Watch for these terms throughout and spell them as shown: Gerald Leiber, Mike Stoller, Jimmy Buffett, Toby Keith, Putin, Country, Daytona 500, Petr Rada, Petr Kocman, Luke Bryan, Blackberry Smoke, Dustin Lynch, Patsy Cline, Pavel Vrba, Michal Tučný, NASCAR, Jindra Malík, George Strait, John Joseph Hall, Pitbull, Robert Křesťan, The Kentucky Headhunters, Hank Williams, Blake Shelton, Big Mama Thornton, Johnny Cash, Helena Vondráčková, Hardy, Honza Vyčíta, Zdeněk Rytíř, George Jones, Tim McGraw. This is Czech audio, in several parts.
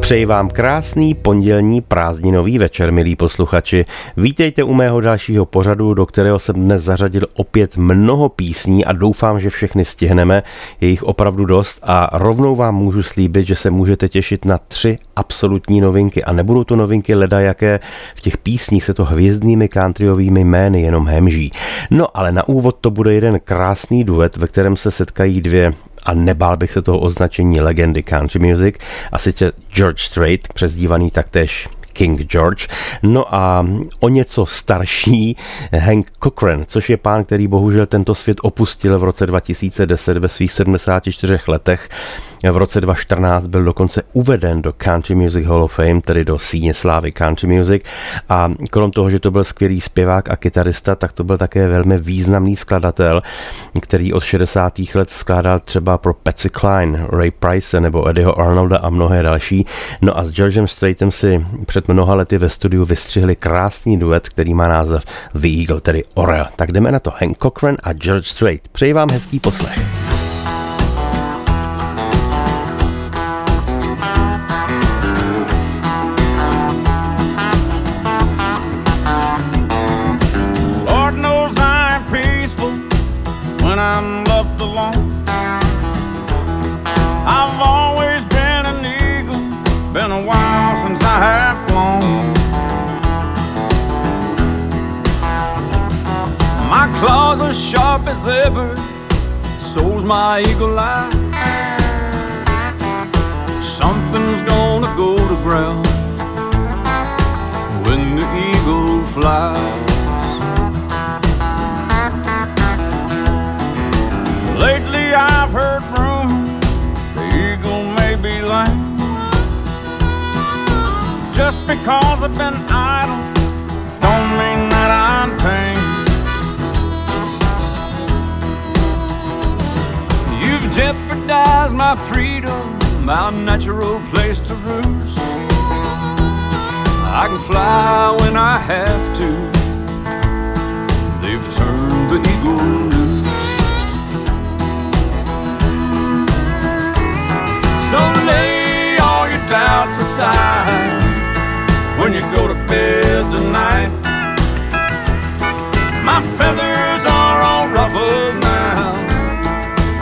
Přeji vám krásný pondělní prázdninový večer, milí posluchači. Vítejte u mého dalšího pořadu, do kterého jsem dnes zařadil opět mnoho písní a doufám, že všechny stihneme. Je jich opravdu dost a rovnou vám můžu slíbit, že se můžete těšit na 3 absolutní novinky. A nebudou to novinky ledajaké, v těch písních se to hvězdnými countryovými jmény jenom hemží. No ale na úvod to bude jeden krásný duet, ve kterém se setkají dvě, a nebál bych se toho označení, legendy country music, a sice George Strait, přezdívaný taktéž King George, no a o něco starší Hank Cochran, což je pán, který bohužel tento svět opustil v roce 2010 ve svých 74 letech. V roce 2014 byl dokonce uveden do Country Music Hall of Fame, tedy do síně slávy country music, a krom toho, že to byl skvělý zpěvák a kytarista, tak to byl také velmi významný skladatel, který od 60. let skládal třeba pro Patsy Cline, Ray Price nebo Eddieho Arnalda a mnohé další. No a s Georgem Straitem si před mnoha lety ve studiu vystřihli krásný duet, který má název The Eagle, tedy Orel. Tak jdeme na to, Hank Cochran a George Strait. Přeji vám hezký poslech. Claws are sharp as ever, so's my eagle eye. Something's gonna go to ground when the eagle flies. Lately I've heard rumors the eagle may be lame. Just because I've been idle don't mean that I'm tame. Jeopardize my freedom, my natural place to roost. I can fly when I have to. They've turned the eagle loose. So lay all your doubts aside when you go to bed tonight. My feathers are all ruffled now,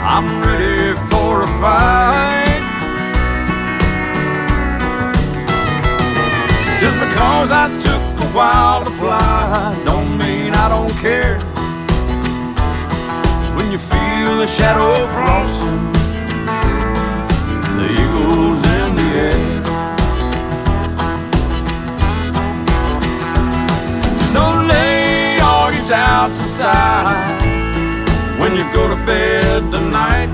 I'm ready for a fight. Just because I took a while to fly don't mean I don't care. When you feel the shadow crossing, the eagle's in the air. So lay all your doubts aside when you go to bed tonight.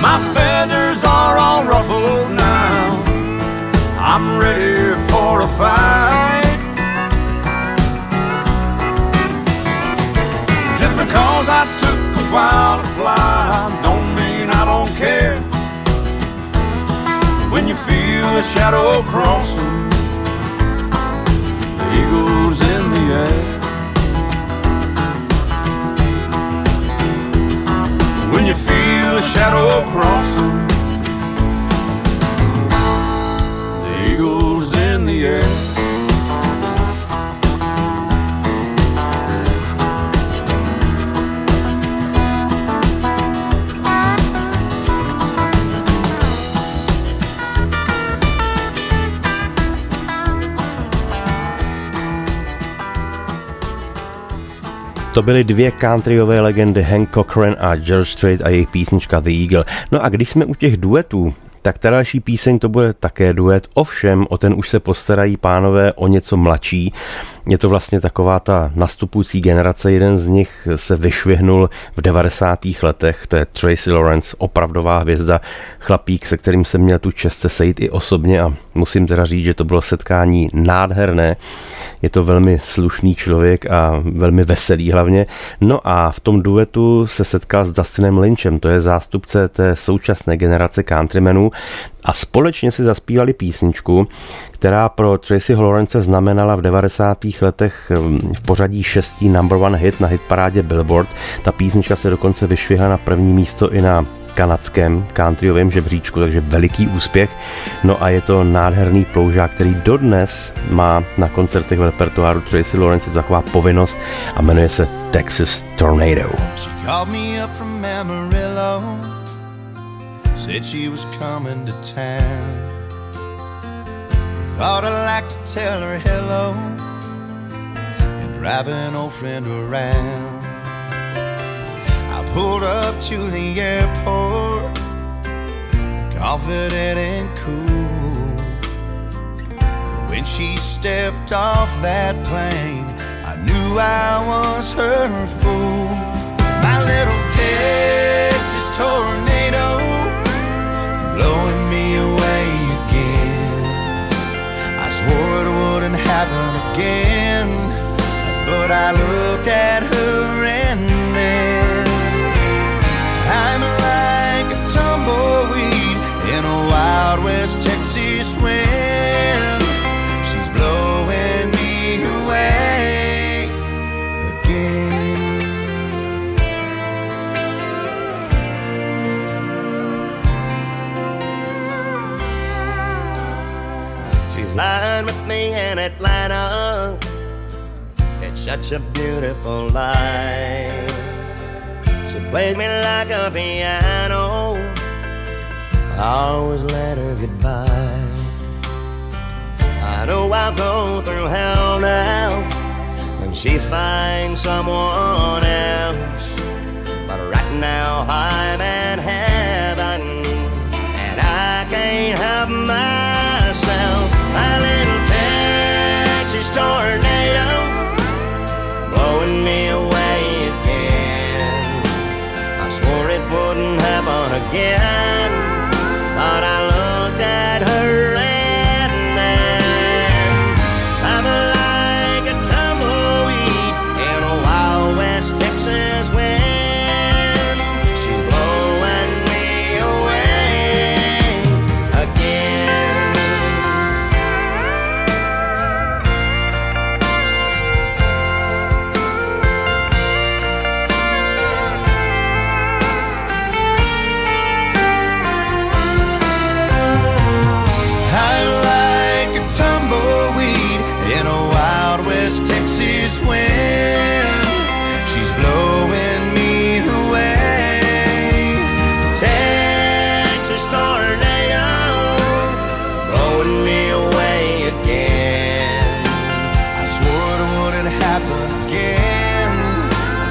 My feathers are all ruffled now, I'm ready for a fight. Just because I took a while to fly don't mean I don't care. When you feel the shadow crossing, the eagle's in the air. When you feel a shadow crossing, the eagle's in the air. To byly dvě countryové legendy, Hank Cochran a George Strait, a jejich písnička The Eagle. No a když jsme u těch duetů, tak ta další píseň to bude také duet, ovšem o ten už se postarají pánové o něco mladší. Je to vlastně taková ta nastupující generace, jeden z nich se vyšvihnul v 90. letech, to je Tracy Lawrence, opravdová hvězda, chlapík, se kterým jsem měl tu čest se sejít i osobně a musím teda říct, že to bylo setkání nádherné. Je to velmi slušný člověk a velmi veselý hlavně. No a v tom duetu se setkal s Dustinem Lynchem, to je zástupce té současné generace countrymenů, a společně si zaspívali písničku, která pro Tracy Lawrence znamenala v 90. letech v pořadí 6. number one hit na hitparádě Billboard. Ta písnička se dokonce vyšvihla na první místo i na kanadském countryovém žebříčku, takže veliký úspěch. No a je to nádherný ploužák, který dodnes má na koncertech v repertoáru Tracy Lawrence, to taková povinnost, a jmenuje se Texas Tornado. She called me up from Amarillo, said she was coming to town. Thought I'd like to tell her hello and drive an old friend around. I pulled up to the airport, confident and cool. When she stepped off that plane, I knew I was her fool. My little Texas tornado, blowing me away again. I swore it wouldn't happen again, but I looked at her and I'm like a tumbleweed in a wild West Texas wind. She's blowing me away again. She's lying with me in Atlanta. It's such a beautiful life. Plays me like a piano, I always let her get by. I know I'll go through hell now when she finds someone else, but right now I'm in heaven and I can't help myself. My little Texas tornado, blowing me away. Wouldn't happen again, but I looked at her and then I'm like a tumbleweed in a wild West Texas wind. She's blowing me away again. In a wild West Texas wind, she's blowing me away. Texas tornado, blowing me away again. I swore it wouldn't happen again,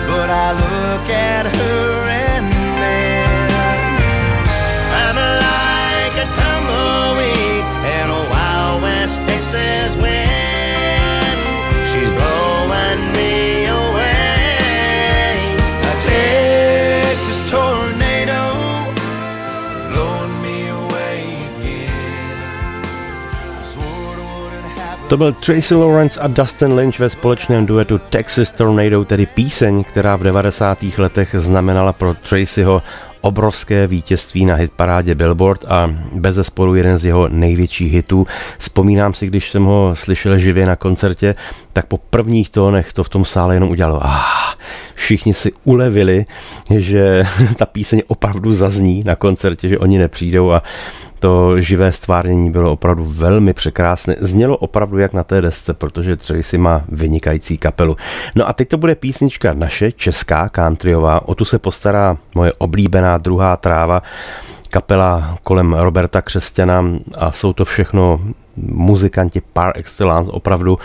but I look at her and then I'm like a tumbleweed in a wild West Texas wind. To byl Tracy Lawrence a Dustin Lynch ve společném duetu Texas Tornado, tedy píseň, která v 90. letech znamenala pro Tracyho obrovské vítězství na hitparádě Billboard a bezesporu jeden z jeho největších hitů. Vzpomínám si, když jsem ho slyšel živě na koncertě, tak po prvních tónech to v tom sále jenom udělalo. Všichni si ulevili, že ta píseň opravdu zazní na koncertě, že oni nepřijdou, a to živé stvárnění bylo opravdu velmi překrásné. Znělo opravdu jak na té desce, protože Tracy má vynikající kapelu. No a teď to bude písnička naše, česká, countryová. O tu se postará moje oblíbená Druhá tráva, kapela kolem Roberta Křesťana, a jsou to všechno muzikanti par excellence, opravdu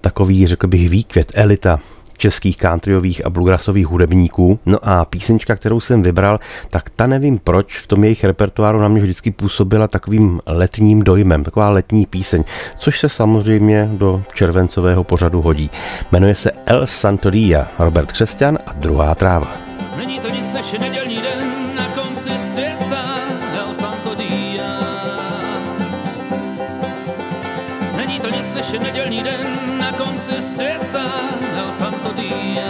takový, řekl bych, výkvět, elita českých countryových a bluegrassových hudebníků. No a písnička, kterou jsem vybral, tak ta nevím proč, v tom jejich repertoáru na mě vždycky působila takovým letním dojmem, taková letní píseň, což se samozřejmě do červencového pořadu hodí. Jmenuje se El Santoría, Robert Křesťan a Druhá tráva. Není to nic než nedělní den na konci světa, El Santoría. Není to nic než nedělní den na konci světa, El Santoría.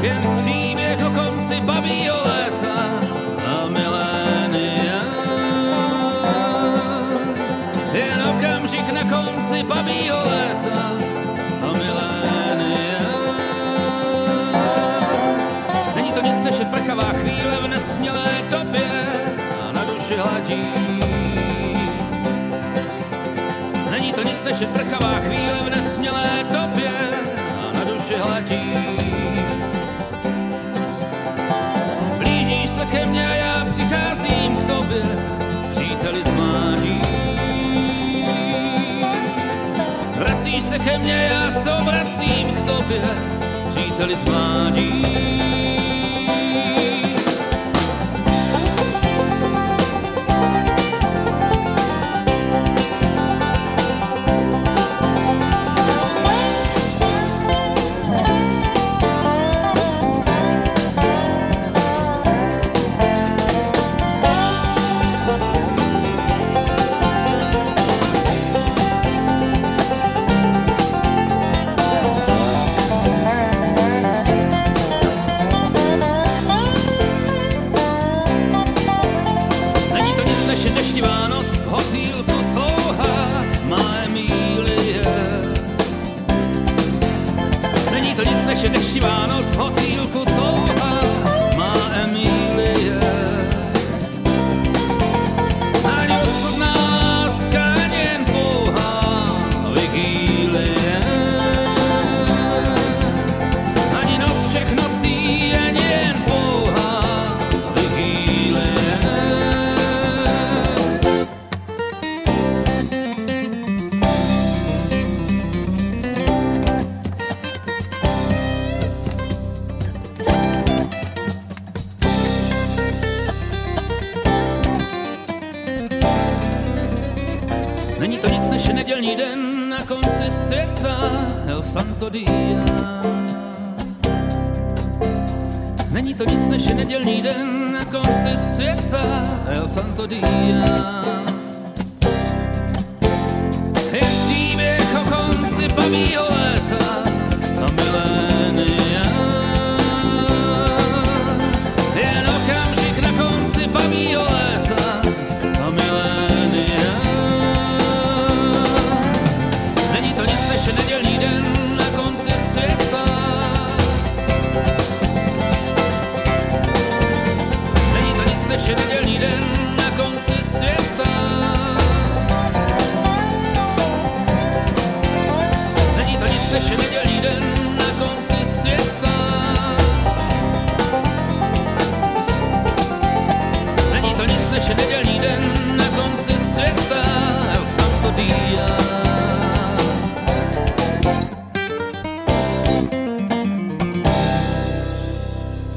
Jen příběh o konci baví o léta, ke mně, já se obracím k tobě, příteli z mládí.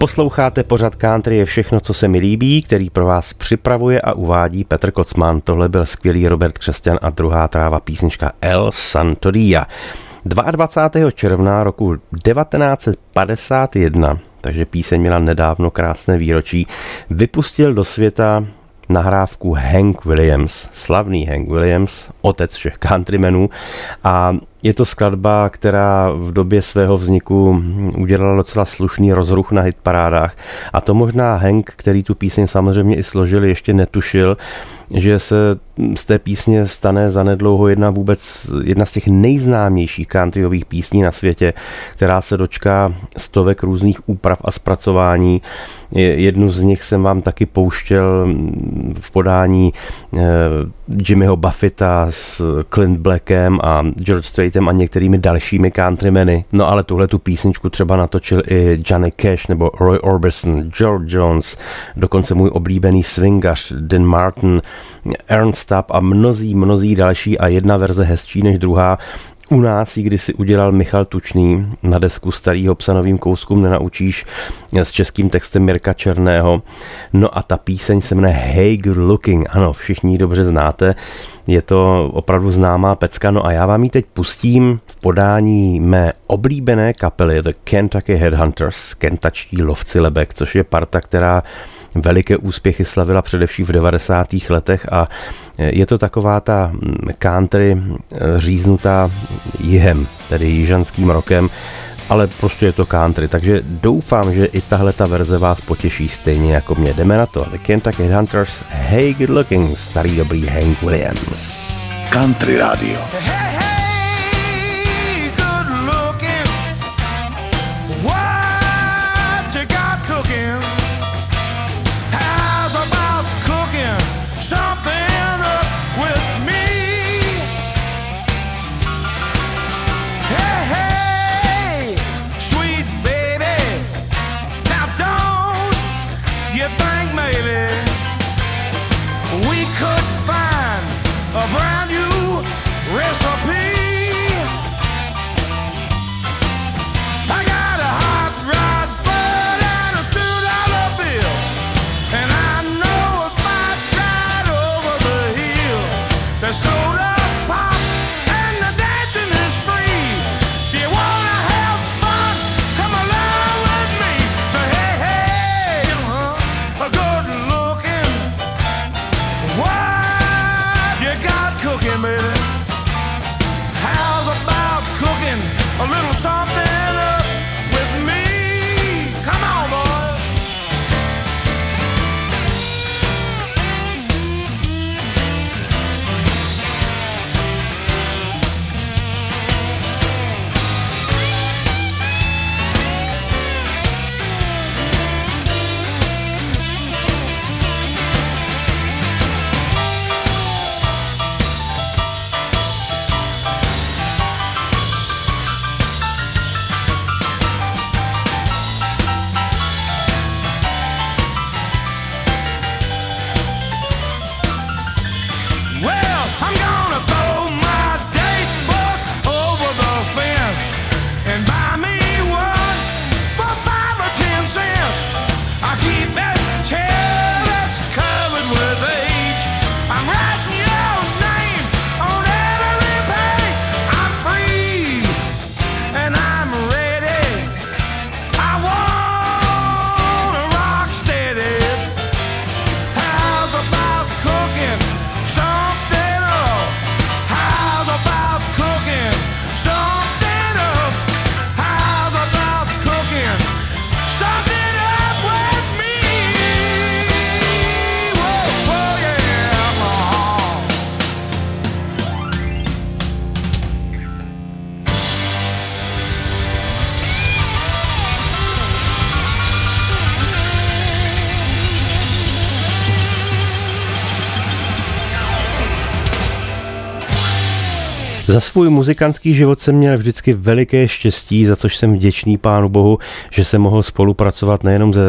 Posloucháte pořad Country je všechno, co se mi líbí, který pro vás připravuje a uvádí Petr Kocman. Tohle byl skvělý Robert Křesťan a druhá tráva, písnička El Santo Dia. 22. června roku 1951, takže píseň měla nedávno krásné výročí, vypustil do světa nahrávku Hank Williams, slavný Hank Williams, otec všech countrymenů, a je to skladba, která v době svého vzniku udělala docela slušný rozruch na hitparádách. A to možná Hank, který tu píseň samozřejmě i složil, ještě netušil, že se z té písně stane zanedlouho jedna z těch nejznámějších countryových písní na světě, která se dočká stovek různých úprav a zpracování. Jednu z nich jsem vám taky pouštěl v podání Jimmyho Buffetta s Clint Blackem a George Straitem a některými dalšími countrymeny. No ale tuhle tu písničku třeba natočil i Johnny Cash nebo Roy Orbison, George Jones, dokonce můj oblíbený swingař Dean Martin, Ernest Tubb a mnozí další, a jedna verze hezčí než druhá. U nás ji kdysi udělal Michal Tučný na desku Starýho psa novým kouskům nenaučíš s českým textem Mirka Černého. No a ta píseň se jmenuje Hey Good Looking. Ano, všichni ji dobře znáte. Je to opravdu známá pecka. No a já vám ji teď pustím v podání mé oblíbené kapely The Kentucky Headhunters, Kentačtí lovci lebek, což je parta, která veliké úspěchy slavila především v 90. letech, a je to taková ta country říznutá jihem, tedy jižanským rokem, ale prostě je to country, takže doufám, že i tahle ta verze vás potěší stejně jako mě. Jdeme na to. The Kentucky Headhunters, Hey Good Looking, starý dobrý Hank Williams. Country Radio. Could find a brand new recipe. a little something up with me. Come on, Za svůj muzikantský život jsem měl vždycky veliké štěstí, za což jsem vděčný Pánu Bohu, že jsem mohl spolupracovat nejenom se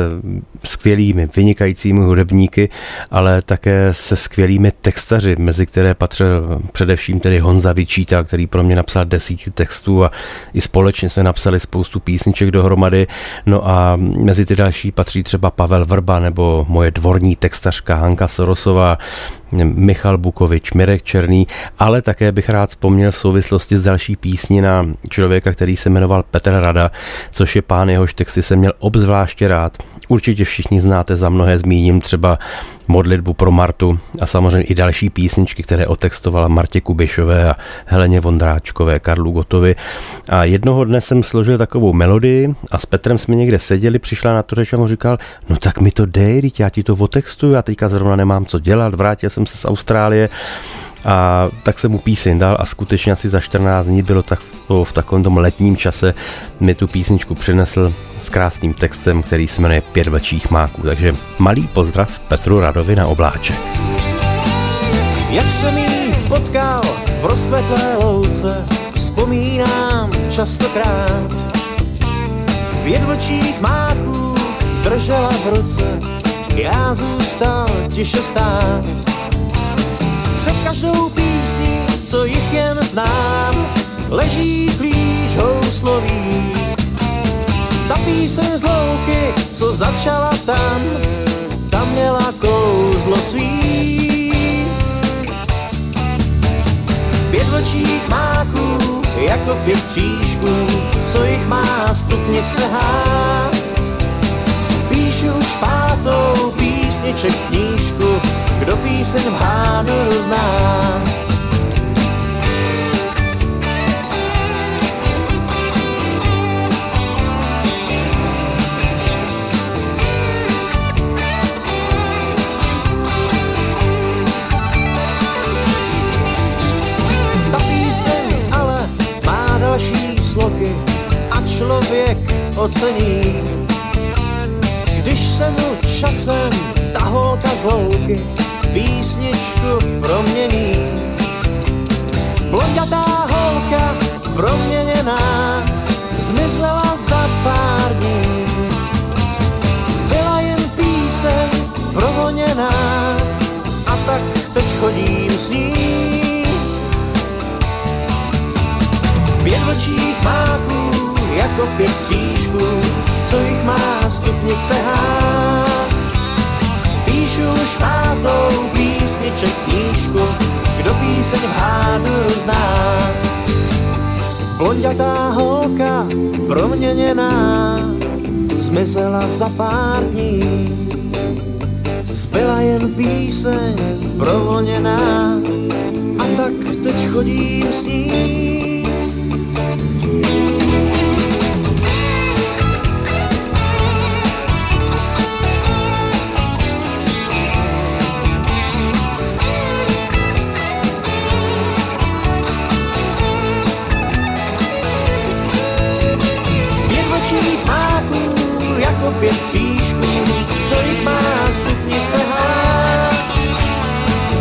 skvělými, vynikajícími hudebníky, ale také se skvělými textaři, mezi které patřil především tedy Honza Vyčíta, který pro mě napsal desítky textů a i společně jsme napsali spoustu písniček dohromady. No a mezi ty další patří třeba Pavel Vrba nebo moje dvorní textařka Hanka Sorosová, Michal Bukovič, Mirek Černý, ale také bych rád vzpomněl v souvislosti s další písní na člověka, který se jmenoval Petr Rada, což je pán, jehož texty jsem měl obzvláště rád. Určitě všichni znáte, za mnohé zmíním třeba Modlitbu pro Martu a samozřejmě i další písničky, které otextovala Martě Kubišové a Heleně Vondráčkové, Karlu Gotovi. A jednoho dne jsem složil takovou melodii a s Petrem jsme někde seděli, přišla na to řeč a mu říkal, no tak mi to dej, já ti to otextuju, já teďka zrovna nemám co dělat, vrátil jsem se z Austrálie. A tak jsem mu píseň dal a skutečně asi za 14 dní bylo tak v takovém tom letním čase mi tu písničku přinesl s krásným textem, který se jmenuje Pět vlčích máků. Takže malý pozdrav Petru Radovi na obláček. Jak jsem jí potkal v rozkvetlé louce, vzpomínám častokrát. Pět vlčích máků držela v ruce, já zůstal tiše stát. Před každou písní, co jich jen znám, leží klíč housloví. Ta píseň z louky, co začala tam, tam měla kouzlo svý. Pět vlčích máků, jako pět křížků, co jich má stupnice há. Píšu špátou písniček knížku, kdo píseň v hádoru zná. Ta píseň ale má další sloky a člověk ocení. Když se mu časem ta holka z louky písničku promění. Blondatá holka proměněná zmizela za pár dní. Zbyla jen píseň provoněná a tak teď chodím s ní. Pět vlčích máků jako pět křížků, co jich má stupnice há. Píšu špátou písniček knížku, kdo píseň v hádoru zná. Blonďatá holka proměněná zmizela za pár dní. Zbyla jen píseň provoněná a tak teď chodím s ní. opět křížků, co jich má stupnice hát.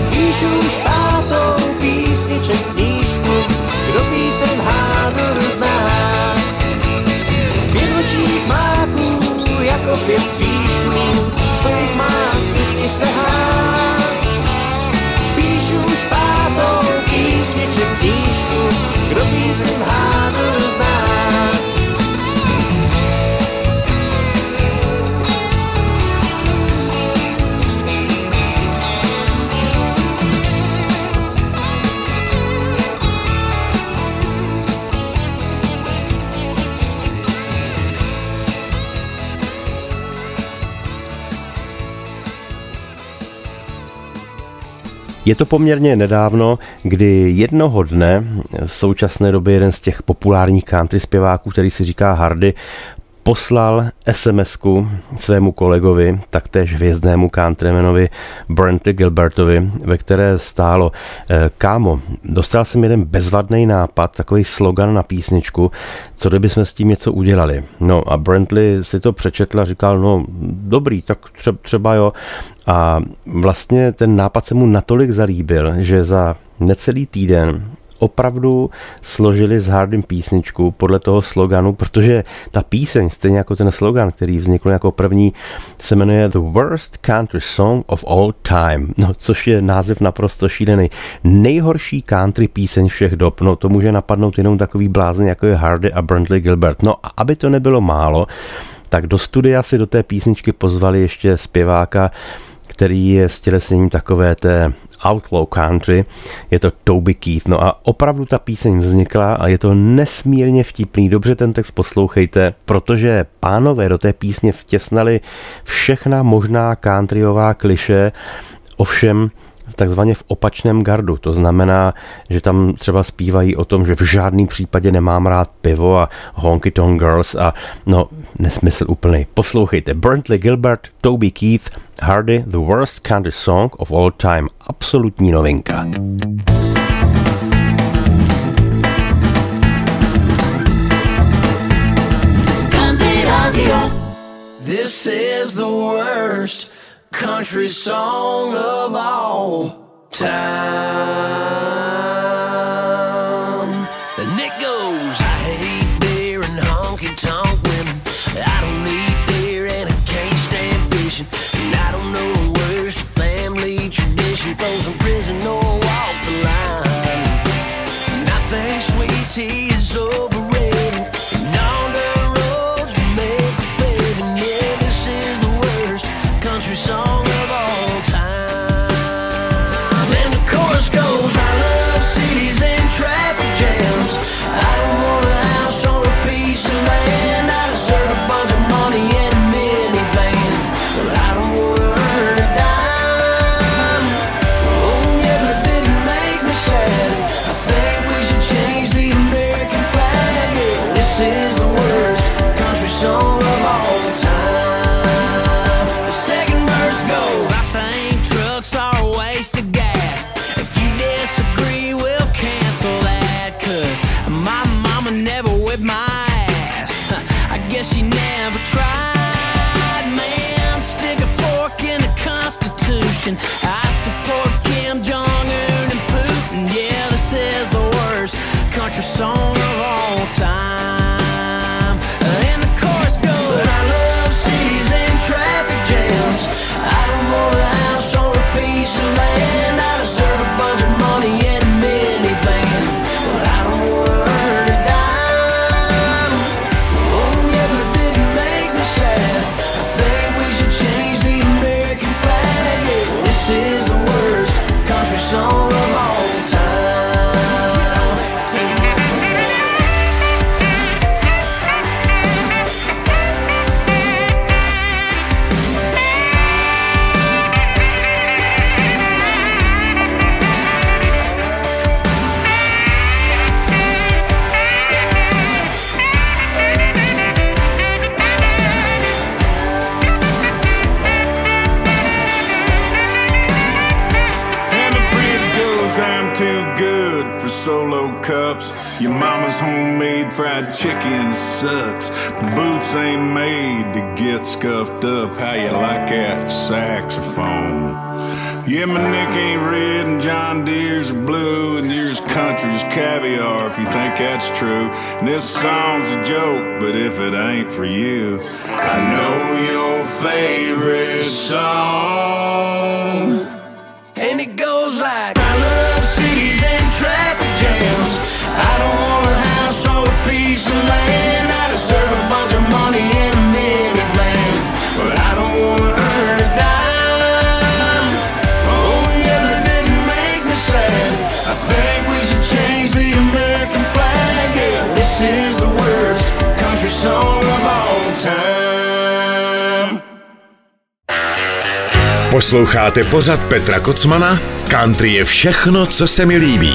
Píšu už pátou písniček knížku, kdo písem hádu rozná. Pět očích máků, jako pět křížků, co jich má stupnice hát. Píšu už pátou písniček knížku, kdo písem hádu rozná. Je to poměrně nedávno, kdy jednoho dne, v současné době jeden z těch populárních country zpěváků, který si říká Hardy, poslal SMS-ku svému kolegovi, taktéž hvězdnému countrymanovi Brantley Gilbertovi, ve které stálo: kámo, dostal jsem jeden bezvadný nápad, takový slogan na písničku, co kdybychom s tím něco udělali. No a Brantley si to přečetl a říkal, no dobrý, tak třeba jo. A vlastně ten nápad se mu natolik zalíbil, že za necelý týden opravdu složili s Hardym písničku podle toho sloganu, protože ta píseň, stejně jako ten slogan, který vznikl jako první, se jmenuje The Worst Country Song of All Time, no, což je název naprosto šílený. Nejhorší country píseň všech dob, no to může napadnout jenom takový blázen, jako je Hardy a Brantley Gilbert. No a aby to nebylo málo, tak do studia si do té písničky pozvali ještě zpěváka, který je stělesněním takové té outlaw country, je to Toby Keith. No a opravdu ta píseň vznikla a je to nesmírně vtipný. Dobře ten text poslouchejte, protože pánové do té písně vtěsnali všechna možná countryová kliše, ovšem takzvaně v opačném gardu. To znamená, že tam třeba zpívají o tom, že v žádném případě nemám rád pivo a honky tonk girls a no, nesmysl úplný. Poslouchejte, Brantley Gilbert, Toby Keith, Hardy, The Worst Country Song of All Time. Absolutní novinka. Country Radio. This is the worst country song of all time. And it goes, I hate beer and honky-tonk women. I don't eat beer and I can't stand fishing. And I don't know the worst family tradition. Throw some prison or walk the line. And I think sweet tea is overrated. And all the roads we made for paving. Yeah, this is the worst country song. I support Kim Jong-un and Putin. Yeah, this is the worst country song of all time. And the chorus goes, but I love cities and traffic jams. I don't want a house or a piece of land. I deserve a bunch of money and a minivan, but I don't want to earn a dime. Oh yeah, but it didn't make me sad. I think we should change the American flag. This is the worst country song of all time. Your mama's homemade fried chicken sucks. Boots ain't made to get scuffed up. How you like that saxophone? Yeah, my neck ain't red and John Deere's blue, and yours country's caviar if you think that's true. And this song's a joke, but if it ain't for you, I know your favorite song. And it goes like, I love cities and traffic jams. I don't want a house or a piece of land. I deserve a bunch of money and a minute van, but I don't want to earn a dime. Oh yeah, that didn't make me sad. I think we should change the American flag. Yeah, this is the worst country song of all time. Posloucháte pořad Petra Kocmana? Country je všechno, co se mi líbí.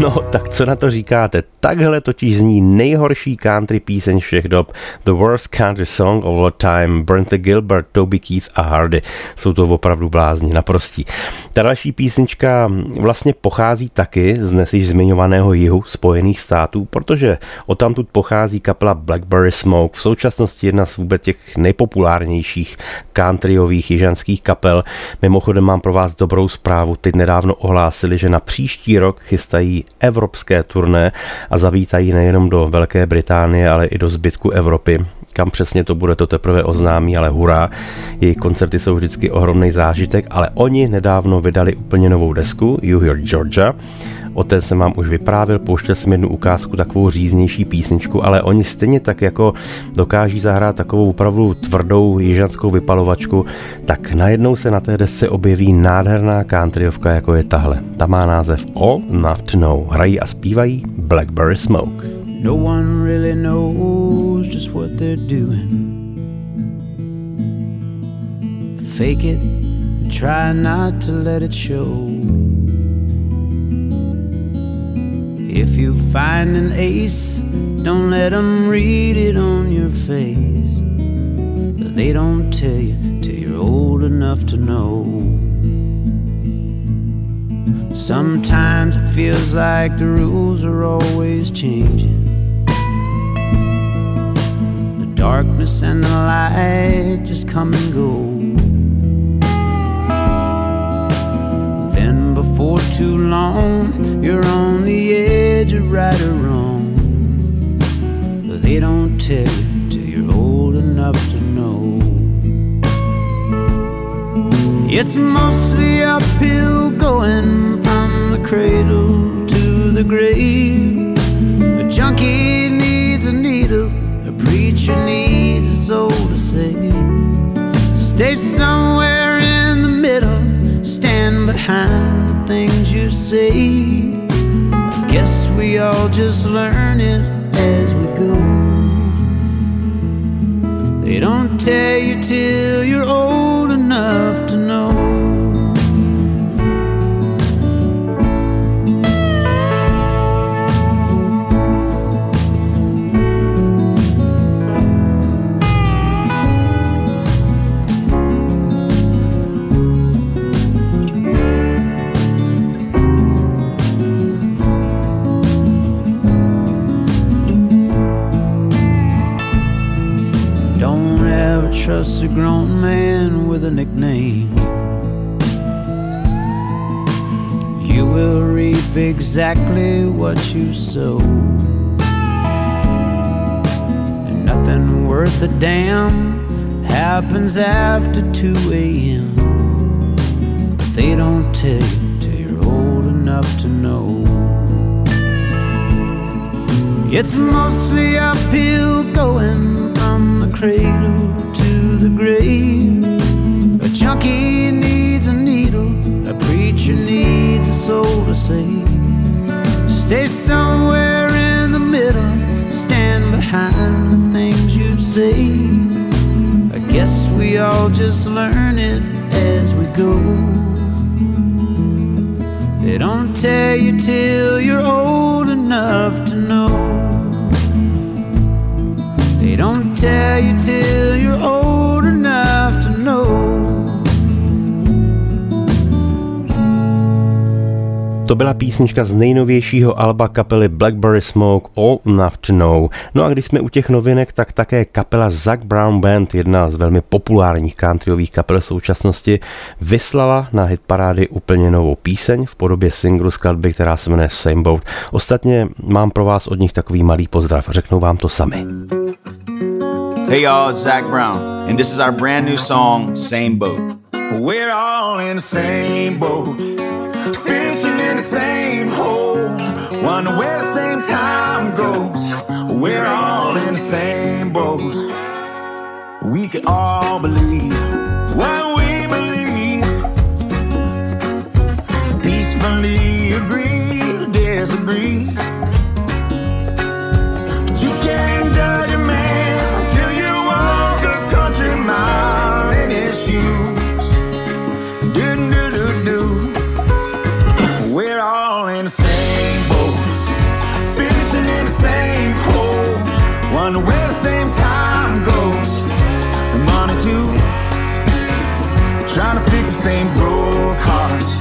No, tak co na to říkáte? Takhle totiž zní nejhorší country píseň všech dob. The worst country song of all time. Brantley Gilbert, Toby Keith a Hardy. Jsou to opravdu blázni, naprostí. Ta další písnička vlastně pochází taky z dnes již zmiňovaného jihu Spojených států, protože odtamtud pochází kapela Blackberry Smoke. V současnosti jedna z vůbec těch nejpopulárnějších countryových jižanských kapel. Mimochodem mám pro vás dobrou zprávu. Teď nedávno ohlásili, že na příští rok chystají evropské turné a zavítají nejenom do Velké Británie, ale i do zbytku Evropy. Kam přesně to bude, to teprve oznámí, ale hurá. Jejich koncerty jsou vždycky ohromný zážitek, ale oni nedávno vydali úplně novou desku, You Hear Georgia. O té jsem vám už vyprávil, pouštěl jsem jednu ukázku, takovou říznější písničku, ale oni stejně tak jako dokáží zahrát takovou opravdu tvrdou jižanskou vypalovačku, tak najednou se na té desce objeví nádherná countryovka, jako je tahle. Ta má název All Not To Know. Hrají a zpívají Blackberry Smoke. No one really knows just what they're doing. Fake it, try not to let it show. If you find an ace, don't let them read it on your face. They don't tell you till you're old enough to know. Sometimes it feels like the rules are always changing. The darkness and the light just come and go. Then before too long, you're on the edge of right or wrong. They don't tell you till you're old enough to know. It's mostly uphill going from the cradle to the grave. A junkie needs a needle, a preacher needs a soul to save. Stay somewhere in the middle, stand behind the things you say. I guess we all just learn it as we go. They don't tell you till you're old enough to know. Trust a grown man with a nickname. You will reap exactly what you sow. And nothing worth a damn happens after 2 a.m. But they don't tell you till you're old enough to know. It's mostly uphill going from the cradle to the grave. A junkie needs a needle, a preacher needs a soul to save. Stay somewhere in the middle, stand behind the things you say. I guess we all just learn it as we go. They don't tell you till you're old enough to know. They don't tell you till you're old enough to know. To byla písnička z nejnovějšího alba kapely Blackberry Smoke All Enough to Know. No a když jsme u těch novinek, tak také kapela Zac Brown Band, jedna z velmi populárních countryových kapel současnosti, vyslala na hitparády úplně novou píseň v podobě singlu skladby, která se jmenuje Same Boat. Ostatně mám pro vás od nich takový malý pozdrav, řeknou vám to sami. Hey y'all, it's Zac Brown, and this is our brand new song, Same Boat. We're all in the same boat, fishing in the same hole, wonder where the same time goes. We're all in the same boat. We can all believe what we believe, peacefully agree to disagree. You can't judge a man till you walk a country mile in his shoes. Trying to fix the same broke hearts,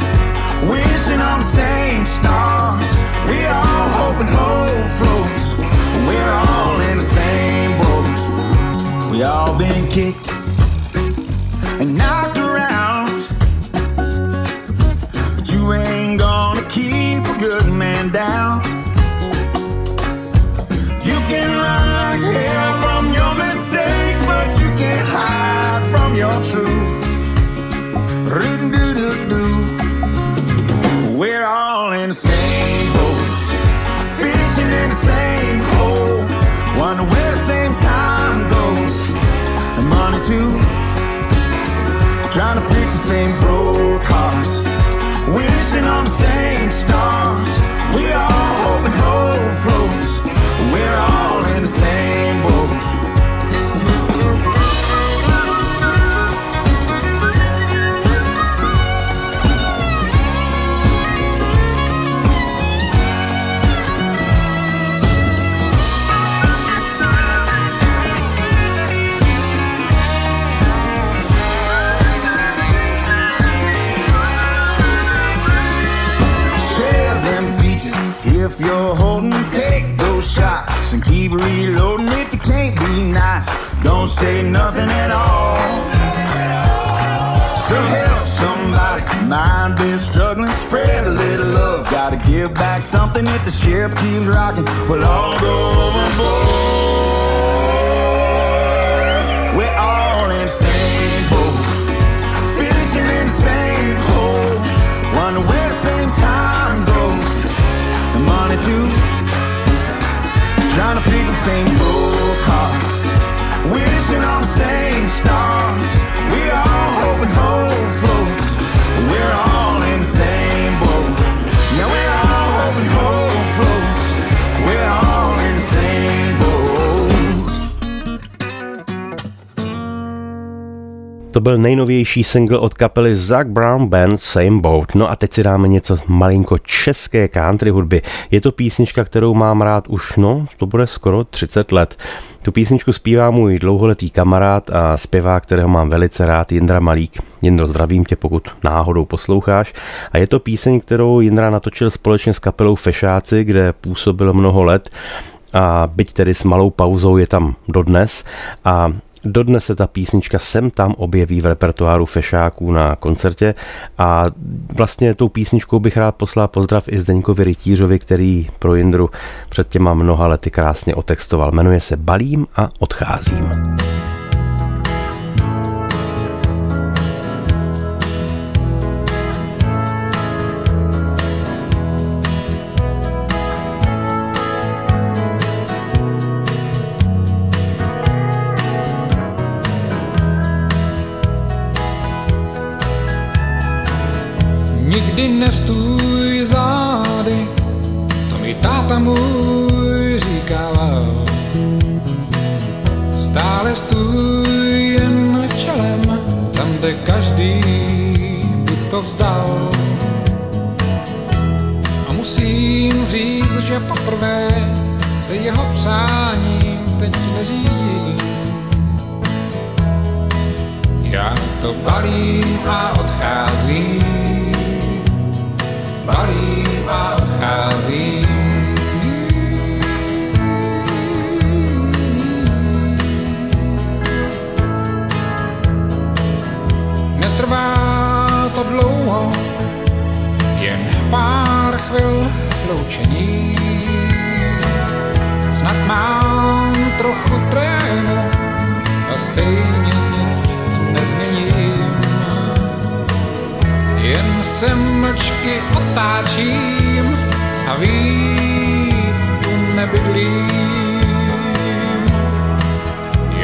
wishing on the same stars. We all hoping hope floats. We're all in the same boat. We all been kicked and knocked around, but you ain't gonna keep a good man down. You can run like hell from your mistakes, but you can't hide from your truth. We're all in the same boat, fishing in the same hole, wonder where the same time goes, and money too, trying to fix the same broke hearts, wishing on the same stars. We all hoping hope floats. We're all in the same boat. If you're holding, take those shots and keep reloading if you can't be nice. Don't say nothing at all. So help somebody. Mind been struggling, spread a little love. Gotta give back something if the ship keeps rocking. We'll all go overboard. We're all in the same boat, fishing in the same hole, wonder where the same time goes. Money too, trying to fix the same broke hearts, wishing on the same stars. We all hoping hope floats. We're all in the same boat. Yeah, we're all hoping hope floats. We're all in the same boat. To byl nejnovější single od kapely Zac Brown Band Same Boat. No a teď si dáme něco malinko české country hudby. Je to písnička, kterou mám rád už, to bude skoro 30 let. Tu písničku zpívá můj dlouholetý kamarád a zpěvák, kterého mám velice rád, Jindra Malík. Jindro, zdravím tě, pokud náhodou posloucháš. A je to píseň, kterou Jindra natočil společně s kapelou Fešáci, kde působil mnoho let. A byť tedy s malou pauzou je tam dodnes. A dodnes se ta písnička sem tam objeví v repertoáru Fešáků na koncertě a vlastně tou písničkou bych rád poslal pozdrav i Zdeňkovi Rytířovi, který pro Jindru před těma mnoha lety krásně otextoval. Jmenuje se Balím a odcházím. Nikdy nestůj zády, to mi táta můj říkával. Stále stůj jen čelem, tam, kde každý by to vzdal. A musím říct, že poprvé se jeho přáním teď neřídím. Já to balím a odcházím. Balím rozloučení. Snad mám trochu trénu a stejně nic nezměním. Jen se mlčky otáčím a víc tu nebydlím.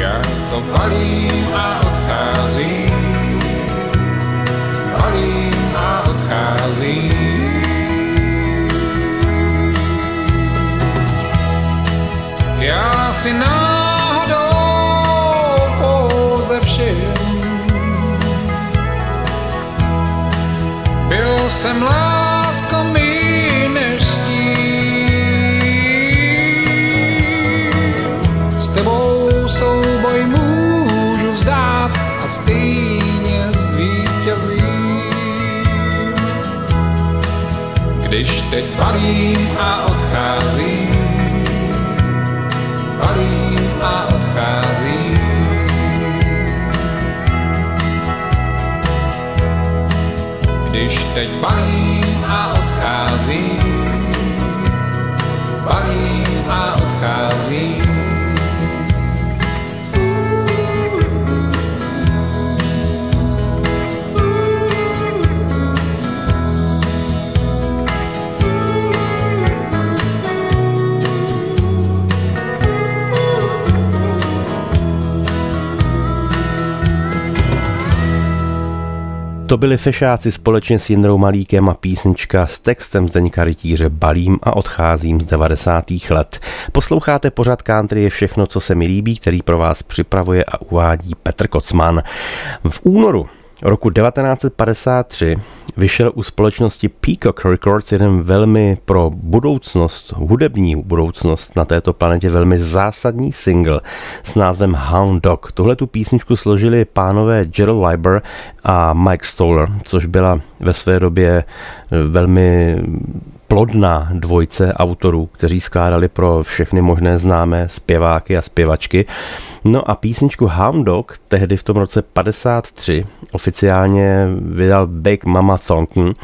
Já to balím a odcházím, balím a odcházím. Já si náhodou pouze všim, byl jsem lásko mý než tím. S tebou souboj můžu vzdát a stejně zvítězím. Když teď balím a odcházím, balím a odcházím. Když teď balím a odcházím, balím a odcházím. To byli Fešáci společně s Jindrou Malíkem a písnička s textem Zdeňka Rytíře Balím a odcházím z 90. let. Posloucháte pořad Country je všechno, co se mi líbí, který pro vás připravuje a uvádí Petr Kocman. V únoru roku 1953 vyšel u společnosti Peacock Records jeden velmi pro budoucnost, hudební budoucnost na této planetě velmi zásadní single s názvem Hound Dog. Tuhle tu písničku složili pánové Gerald Leiber a Mike Stoller, což byla ve své době velmi plodná dvojce autorů, kteří skládali pro všechny možné známé zpěváky a zpěvačky. No a písničku Hound Dog tehdy v tom roce 1953 oficiálně vydal Big Mama Thornton,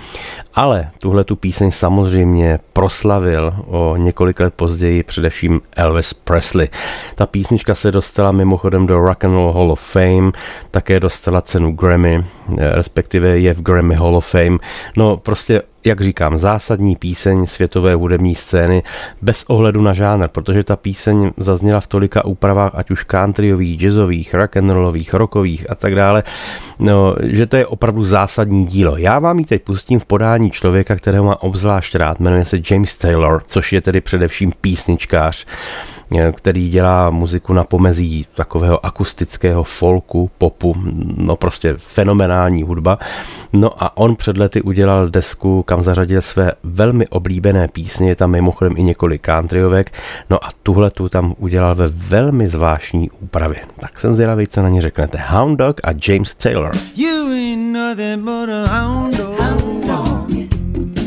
ale tuhle tu píseň samozřejmě proslavil o několik let později především Elvis Presley. Ta písnička se dostala mimochodem do Rock and Roll Hall of Fame, také dostala cenu Grammy, respektive je v Grammy Hall of Fame. No prostě, jak říkám, zásadní píseň světové hudební scény bez ohledu na žánr, protože ta píseň zazněla v tolika úpravách, ať už countryových, jazzových, rock'n'rollových, rockových a tak dále, no, že to je opravdu zásadní dílo. Já vám ji teď pustím v podání člověka, kterého má obzvlášť rád, jmenuje se James Taylor, což je tedy především písničkář, který dělá muziku na pomezí takového akustického folku, popu, no prostě fenomenální hudba. No a on před lety udělal desku, kam zařadil své velmi oblíbené písně, je tam mimochodem i několik countryovek, no a tuhle tu tam udělal ve velmi zvláštní úpravě. Tak jsem zvědavý, co na ně řeknete. Hound Dog a James Taylor. You ain't nothing but a hound dog, hound dog.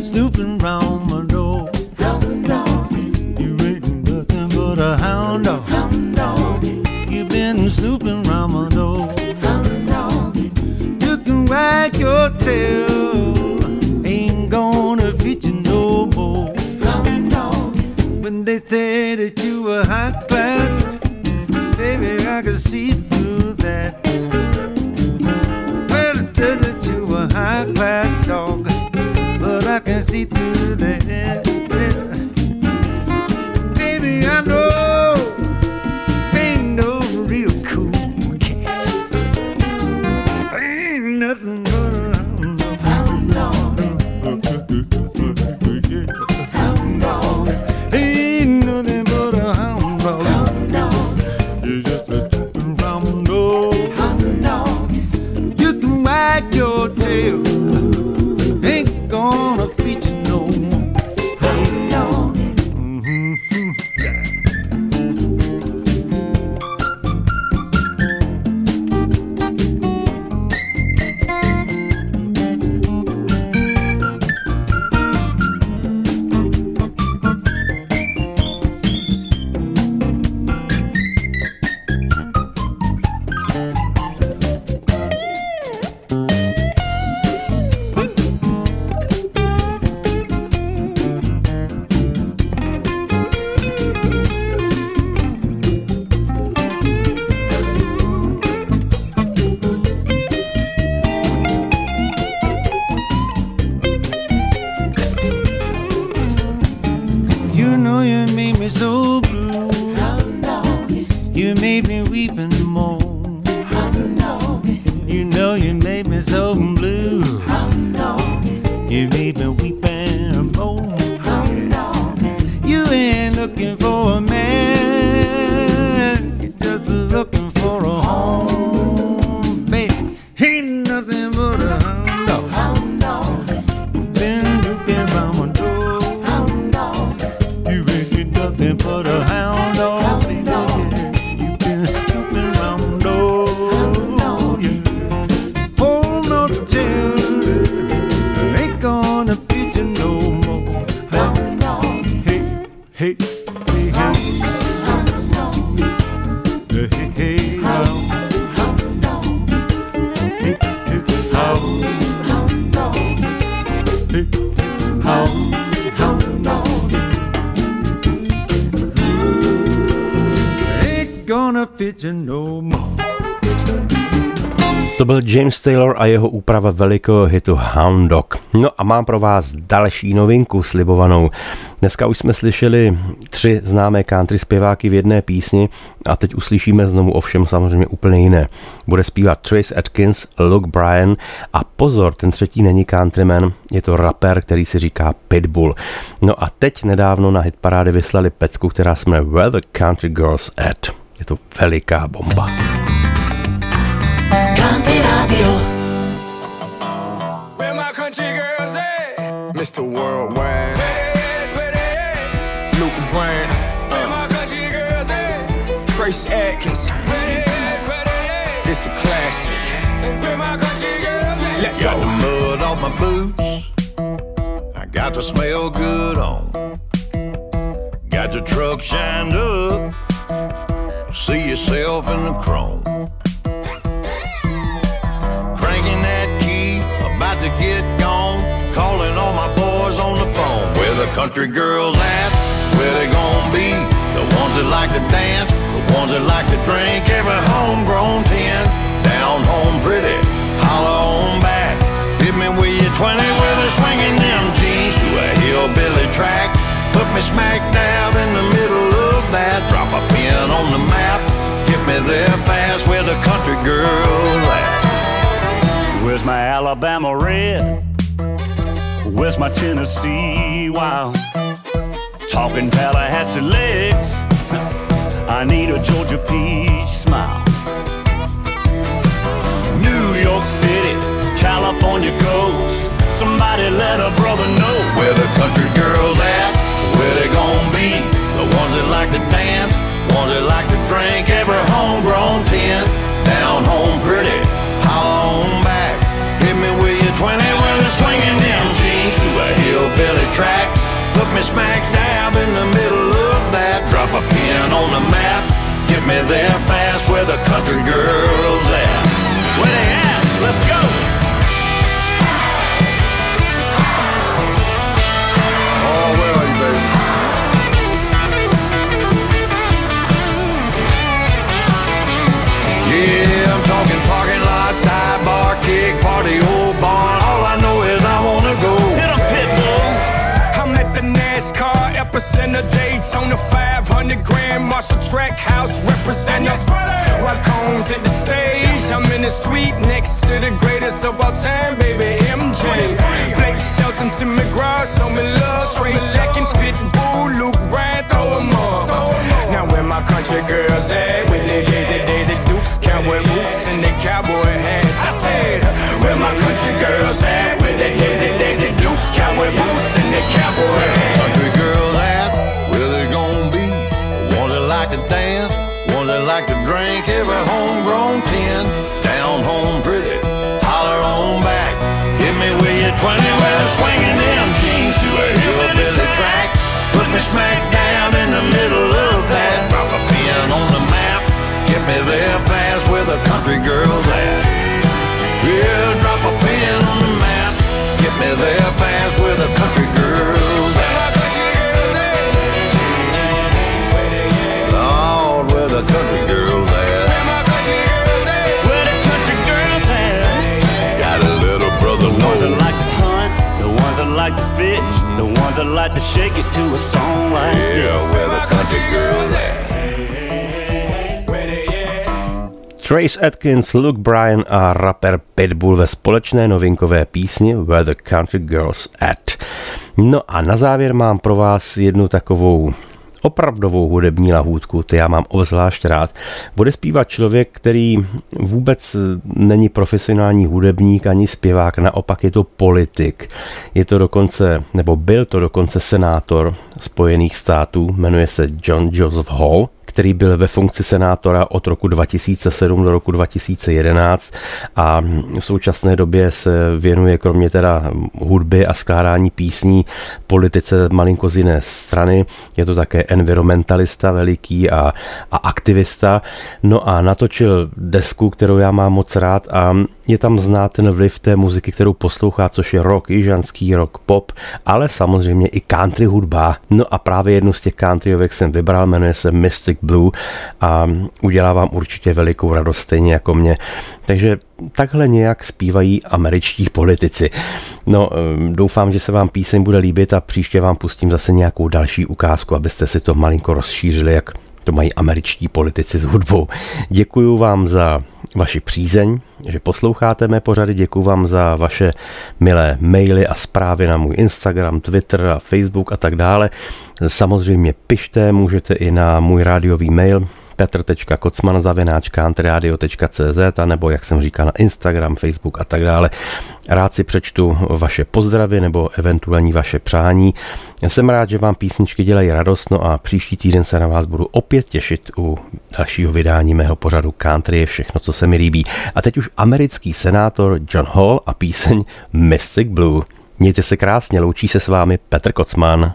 Snooping round my door, hound dog. You ain't nothing but a hound dog, hound dog. You been snooping round my door, hound dog. You can wag your tail, gonna feed you no more. Hound dog. When they say that you were hot past, baby, I could see through that. Well, they said that you were hot past, dog, but I can see through that. Baby, I know you ain't no real cool cat. Ain't nothing but a hound dog. Hound dog. Hound dog. Ain't nothing but a hound dog. Hound dog. You're just a chicken from You made me weep and moan. You know you made me so blue. You made me weep and moan. You ain't looking for a man. You're just looking for a home. Baby, ain't nothing but a hound dog. Hound dog. Been looping round my door. Hound dog. You ain't nothing but a hound dog. Hound dog. You've been snooping round my door. Hound dog. Yeah. Hold on to jail. Ain't gonna beat you no more. Hound dog. Hey, hey. To byl James Taylor a jeho úprava velikého hitu Hound Dog. No a mám pro vás další novinku slibovanou. Dneska už jsme slyšeli 3 známé country zpěváky v jedné písni a teď uslyšíme znovu ovšem samozřejmě úplně jiné. Bude zpívat Trace Adkins, Luke Bryan a pozor, ten třetí není countryman, je to rapper, který si říká Pitbull. No a teď nedávno na hitparády vyslali pecku, která se jmenuje Where the Country Girls At. Je to veliká bomba. Country Radio. Where my country girls at? Mr. Worldwide. Where they at? Luke Bryan. Where my country girls at? Trace Adkins. Where they at? This a classic. Where my country girls at? Let's go. Got the mud off my boots. I got the smell good on. Got the truck shined up. See yourself in the chrome. Cranking that key, about to get gone. Calling all my boys on the phone. Where the country girls at? Where they gon' be? The ones that like to dance, the ones that like to drink. Every homegrown 10, down home pretty, holla on back. Hit me with your 20, where they swinging them jeans to a hillbilly track. Put me smack dab in the middle of that. Drop a pin on the map. Get me there fast where the country girl at. Where's my Alabama red? Where's my Tennessee wild? Talking Tallahassee legs. I need a Georgia peach smile. New York City, California coast. Somebody let a brother know. Where the country girls at? Where they gon' be? The ones that like to dance, ones that like to drink. Every homegrown 10, down home pretty, holla on back. Hit me with your 20 when they're swinging them jeans to a hillbilly track. Put me smack dab in the middle of that. Drop a pin on the map. Get me there fast where the country girls at. Where they at? Let's go! Yeah, I'm talking parking lot, dive bar, kick, party, old barn. All I know is I wanna go. Hit a pit bull. I'm at the NASCAR epicenter, Daytona 500 Grand Marshall Track House representative. White cones at the stage. I'm in the suite next to the greatest of all time, baby MJ. Blake Shelton, Tim McGraw, show me love. Trace Adkins, Pitbull, Luke Bryan, throw 'em up. Now where my country girls at? With the Daisy Dukes, cowboy boots and the cowboy hats. I said, where my country girls at? With the Daisy Dukes, cowboy boots and the cowboy hats. Country girls at? Where they gon' be? Ones that like to dance, ones that like to drink. Every homegrown 10, down home pretty, holler on back. Hit me with your 20, where they're swinging them jeans to a hillbilly track. Put me smack down in the middle of that. Drop a pin on the map. Get me there fast where the country girls at. Yeah, drop a pin on the map. Get me there fast where the country girls at. Lord, where the country girls at. Where the country girls at. Got a little brother, knows it like to hunt. The ones that like to fish, the ones that like to shake it to a song like this. Yeah, where the country girls at? Trace Adkins, Luke Bryan a rapper Pitbull ve společné novinkové písni Where the Country Girls At. No a na závěr mám pro vás jednu takovou opravdovou hudební lahůdku, ty já mám obzvlášť rád. Bude zpívat člověk, který vůbec není profesionální hudebník ani zpěvák, naopak je to politik. Je to dokonce, nebo byl to dokonce senátor Spojených států, jmenuje se John Joseph Hall, který byl ve funkci senátora od roku 2007 do roku 2011 a v současné době se věnuje kromě teda hudby a skládání písní politice malinko z jiné strany. Je to také environmentalista veliký a aktivista. No a natočil desku, kterou já mám moc rád a je tam znát ten vliv té muziky, kterou poslouchá, což je rock, jižanský rock, pop, ale samozřejmě i country hudba. No a právě jednu z těch countryovek jsem vybral, jmenuje se Mystic Blue a udělá vám určitě velikou radost, stejně jako mě. Takže takhle nějak zpívají američtí politici. No, doufám, že se vám píseň bude líbit a příště vám pustím zase nějakou další ukázku, abyste si to malinko rozšířili, jak to mají američtí politici s hudbou. Děkuju vám za vaši přízeň, že posloucháte mé pořady, děkuju vám za vaše milé maily a zprávy na můj Instagram, Twitter a Facebook a tak dále. Samozřejmě pište, můžete i na můj rádiový mail petr.kocman@antradio.cz a nebo, jak jsem říkal, na Instagram, Facebook a tak dále. Rád si přečtu vaše pozdravy nebo eventuální vaše přání. Jsem rád, že vám písničky dělají radost, no a příští týden se na vás budu opět těšit u dalšího vydání mého pořadu Country je všechno, co se mi líbí. A teď už americký senátor John Hall a píseň Mystic Blue. Mějte se krásně, loučí se s vámi Petr Kocman.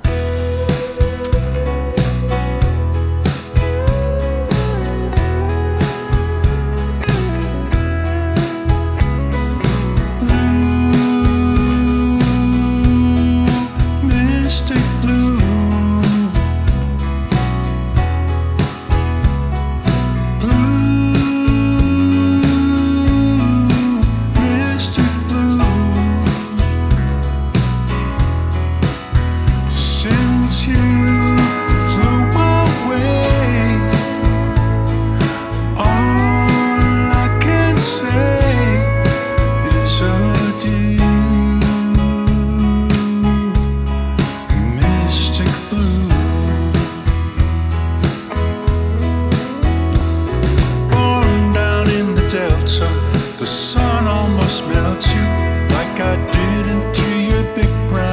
The sun almost melts you like I did into your big brown